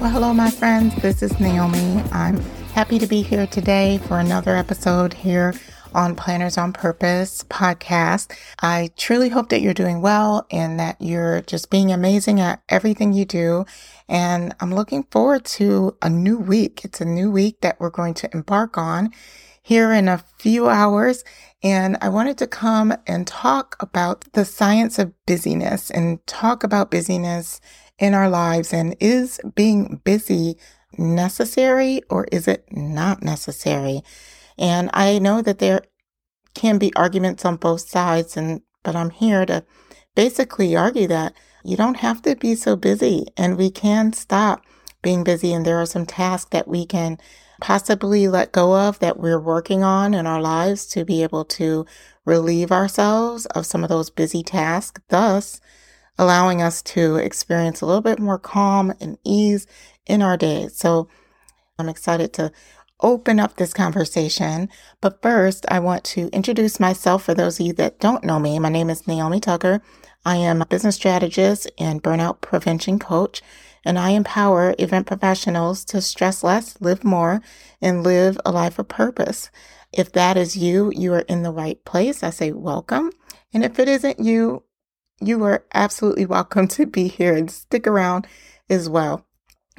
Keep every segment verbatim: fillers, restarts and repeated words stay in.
Well, hello, my friends. This is Naomi. I'm happy to be here today for another episode here on Planners on Purpose podcast. I truly hope that you're doing well and that you're just being amazing at everything you do. And I'm looking forward to a new week. It's a new week that we're going to embark on here in a few hours. And I wanted to come and talk about the science of busyness and talk about busyness in our lives, and is being busy necessary or is it not necessary? And I know that there can be arguments on both sides, and but I'm here to basically argue that you don't have to be so busy, and we can stop being busy, and there are some tasks that we can possibly let go of that we're working on in our lives to be able to relieve ourselves of some of those busy tasks, thus allowing us to experience a little bit more calm and ease in our day. So I'm excited to open up this conversation. But first, I want to introduce myself for those of you that don't know me. My name is Naomi Tucker. I am a business strategist and burnout prevention coach, and I empower event professionals to stress less, live more, and live a life of purpose. If that is you, you are in the right place. I say welcome. And if it isn't you, you are absolutely welcome to be here and stick around as well.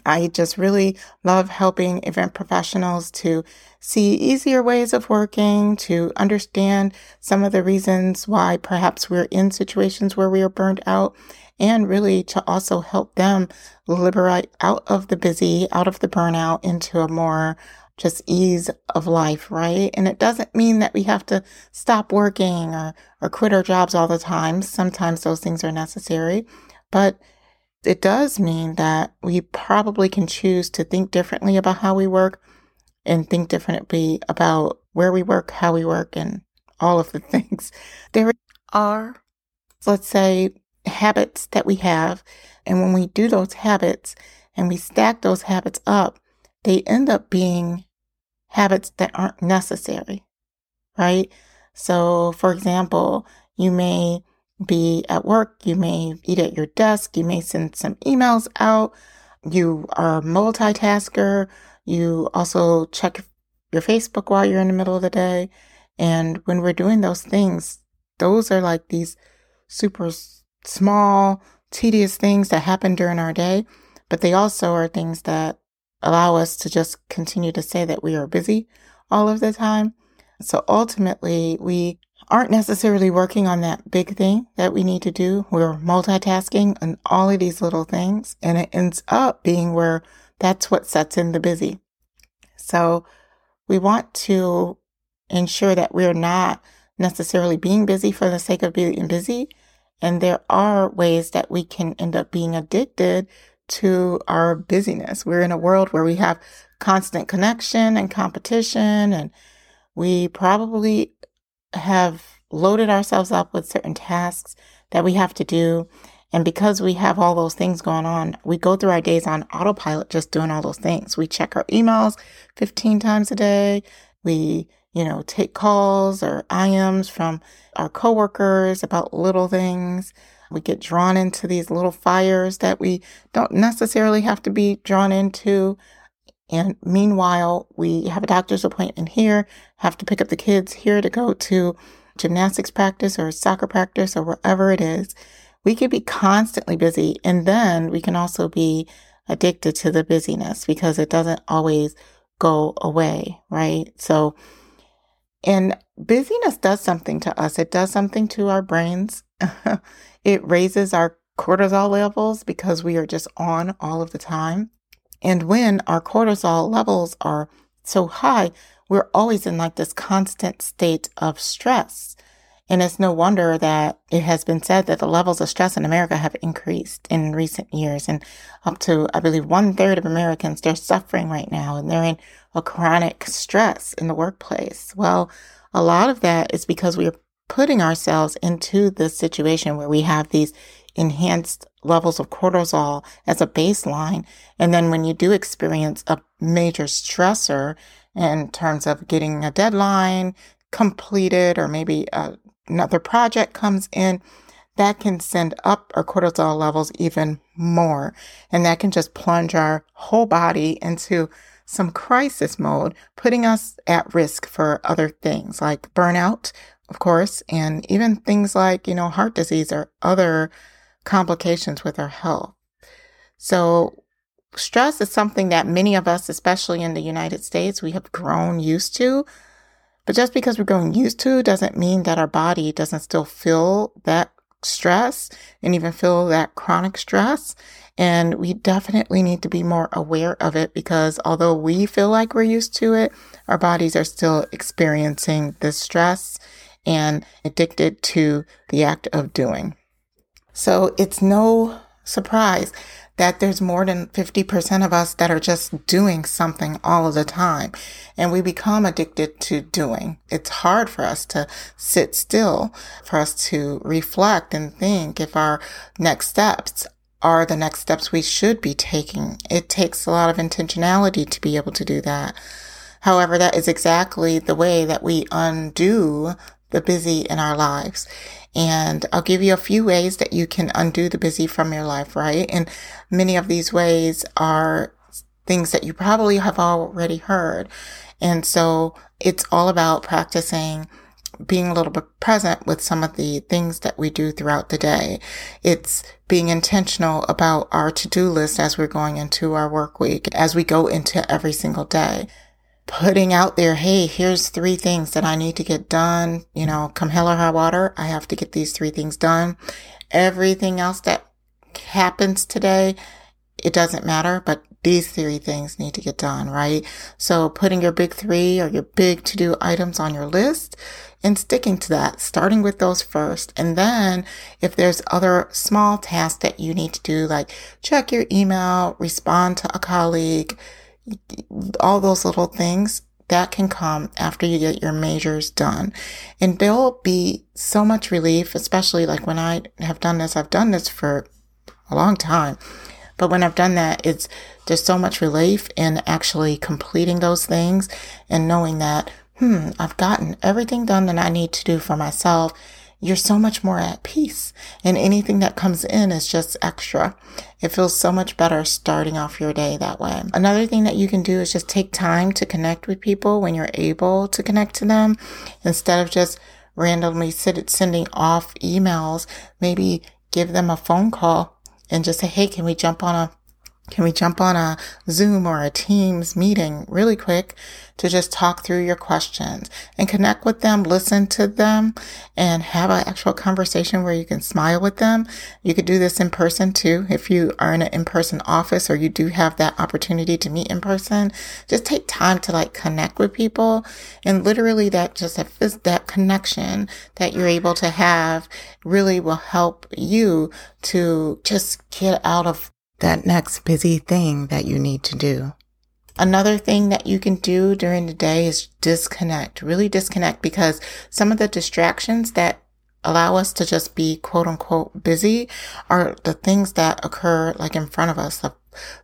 I just really love helping event professionals to see easier ways of working, to understand some of the reasons why perhaps we're in situations where we are burned out, and really to also help them liberate out of the busy, out of the burnout into a more just ease of life, right? And it doesn't mean that we have to stop working or, or quit our jobs all the time. Sometimes those things are necessary, but it does mean that we probably can choose to think differently about how we work and think differently about where we work, how we work, and all of the things. There are, let's say, habits that we have. And when we do those habits and we stack those habits up, they end up being habits that aren't necessary, right? So, for example, you may be at work, you may eat at your desk, you may send some emails out, you are a multitasker, you also check your Facebook while you're in the middle of the day. And when we're doing those things, those are like these super small, tedious things that happen during our day, but they also are things that allow us to just continue to say that we are busy all of the time. So ultimately, we aren't necessarily working on that big thing that we need to do. We're multitasking and all of these little things, and it ends up being where that's what sets in the busy. So we want to ensure that we're not necessarily being busy for the sake of being busy. And there are ways that we can end up being addicted to our busyness. We're in a world where we have constant connection and competition, and we probably have loaded ourselves up with certain tasks that we have to do. And because we have all those things going on, we go through our days on autopilot just doing all those things. We check our emails fifteen times a day. We, you know, take calls or I Ms from our coworkers about little things. We get drawn into these little fires that we don't necessarily have to be drawn into. And meanwhile, we have a doctor's appointment here, have to pick up the kids here to go to gymnastics practice or soccer practice or wherever it is. We could be constantly busy. And then we can also be addicted to the busyness because it doesn't always go away, right? So, and busyness does something to us. It does something to our brains. It raises our cortisol levels because we are just on all of the time. And when our cortisol levels are so high, we're always in like this constant state of stress. And it's no wonder that it has been said that the levels of stress in America have increased in recent years, and up to, I believe, one third of Americans, they're suffering right now and they're in a chronic stress in the workplace. Well, a lot of that is because we are putting ourselves into this situation where we have these enhanced levels of cortisol as a baseline. And then when you do experience a major stressor in terms of getting a deadline completed, or maybe a another project comes in, that can send up our cortisol levels even more. And that can just plunge our whole body into some crisis mode, putting us at risk for other things like burnout, of course, and even things like, you know, heart disease or other complications with our health. So stress is something that many of us, especially in the United States, we have grown used to. But just because we're growing used to doesn't mean that our body doesn't still feel that stress and even feel that chronic stress. And we definitely need to be more aware of it, because although we feel like we're used to it, our bodies are still experiencing this stress and addicted to the act of doing. So it's no surprise that there's more than fifty percent of us that are just doing something all of the time, and we become addicted to doing. It's hard for us to sit still, for us to reflect and think if our next steps are the next steps we should be taking. It takes a lot of intentionality to be able to do that. However, that is exactly the way that we undo the busy in our lives. And I'll give you a few ways that you can undo the busy from your life, right? And many of these ways are things that you probably have already heard. And so it's all about practicing being a little bit present with some of the things that we do throughout the day. It's being intentional about our to-do list as we're going into our work week, as we go into every single day. Putting out there, hey, here's three things that I need to get done. You know, come hell or high water, I have to get these three things done. Everything else that happens today, it doesn't matter, but these three things need to get done, right? So putting your big three or your big to-do items on your list and sticking to that, starting with those first. And then if there's other small tasks that you need to do, like check your email, respond to a colleague, all those little things that can come after you get your majors done. And there'll be so much relief, especially like when I have done this, I've done this for a long time. But when I've done that, it's there's so much relief in actually completing those things and knowing that, hmm, I've gotten everything done that I need to do for myself. You're so much more at peace, and anything that comes in is just extra. It feels so much better starting off your day that way. Another thing that you can do is just take time to connect with people when you're able to connect to them, instead of just randomly sit, sending off emails. Maybe give them a phone call and just say, hey, can we jump on a Can we jump on a Zoom or a Teams meeting really quick to just talk through your questions and connect with them, listen to them, and have an actual conversation where you can smile with them. You could do this in person too. If you are in an in-person office or you do have that opportunity to meet in person, just take time to like connect with people. And literally that just that connection that you're able to have really will help you to just get out of that next busy thing that you need to do. Another thing that you can do during the day is disconnect, really disconnect, because some of the distractions that allow us to just be quote unquote busy are the things that occur like in front of us, the,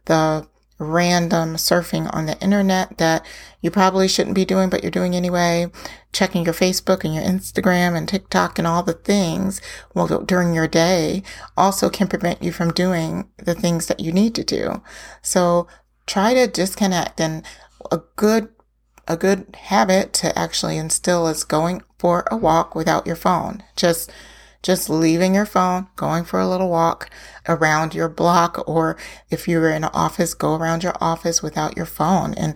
the random surfing on the internet that you probably shouldn't be doing, but you're doing anyway, checking your Facebook and your Instagram and TikTok and all the things well, during your day also can prevent you from doing the things that you need to do. So try to disconnect, and a good a good habit to actually instill is going for a walk without your phone. Just Just leaving your phone, going for a little walk around your block, or if you're in an office, go around your office without your phone. And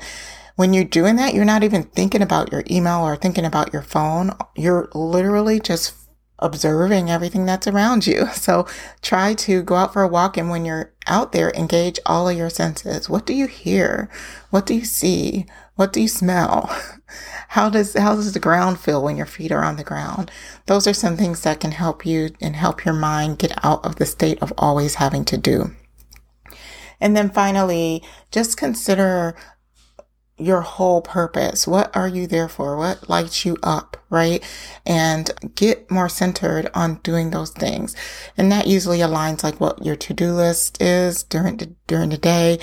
when you're doing that, you're not even thinking about your email or thinking about your phone. You're literally just observing everything that's around you. So try to go out for a walk, and when you're out there, engage all of your senses. What do you hear? What do you see? What do you smell? How does how does the ground feel when your feet are on the ground? Those are some things that can help you and help your mind get out of the state of always having to do. And then finally, just consider your whole purpose. What are you there for? What lights you up, right? And get more centered on doing those things. And that usually aligns like what your to-do list is during the, during the day.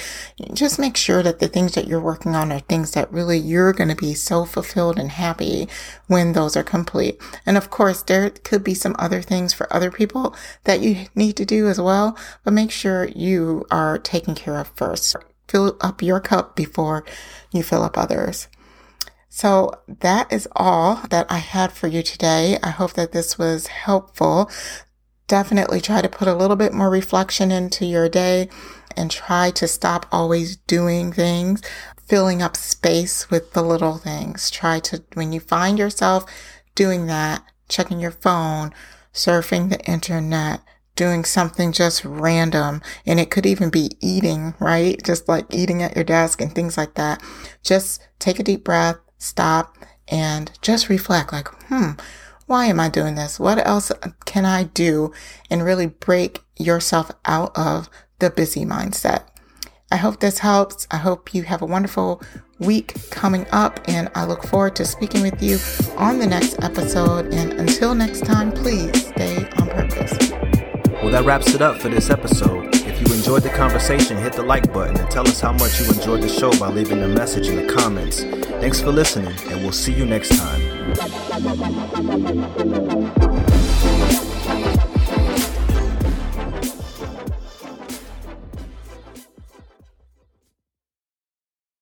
Just make sure that the things that you're working on are things that really you're going to be so fulfilled and happy when those are complete. And of course, there could be some other things for other people that you need to do as well, but make sure you are taken care of first. Fill up your cup before you fill up others. So that is all that I had for you today. I hope that this was helpful. Definitely try to put a little bit more reflection into your day and try to stop always doing things, filling up space with the little things. Try to, when you find yourself doing that, checking your phone, surfing the internet, doing something just random, and it could even be eating, right? Just like eating at your desk and things like that. Just take a deep breath, stop, and just reflect like, hmm, why am I doing this? What else can I do? And really break yourself out of the busy mindset. I hope this helps. I hope you have a wonderful week coming up, and I look forward to speaking with you on the next episode. And until next time, please stay on purpose. Well, that wraps it up for this episode. If you enjoyed the conversation, hit the like button and tell us how much you enjoyed the show by leaving a message in the comments. Thanks for listening, and we'll see you next time.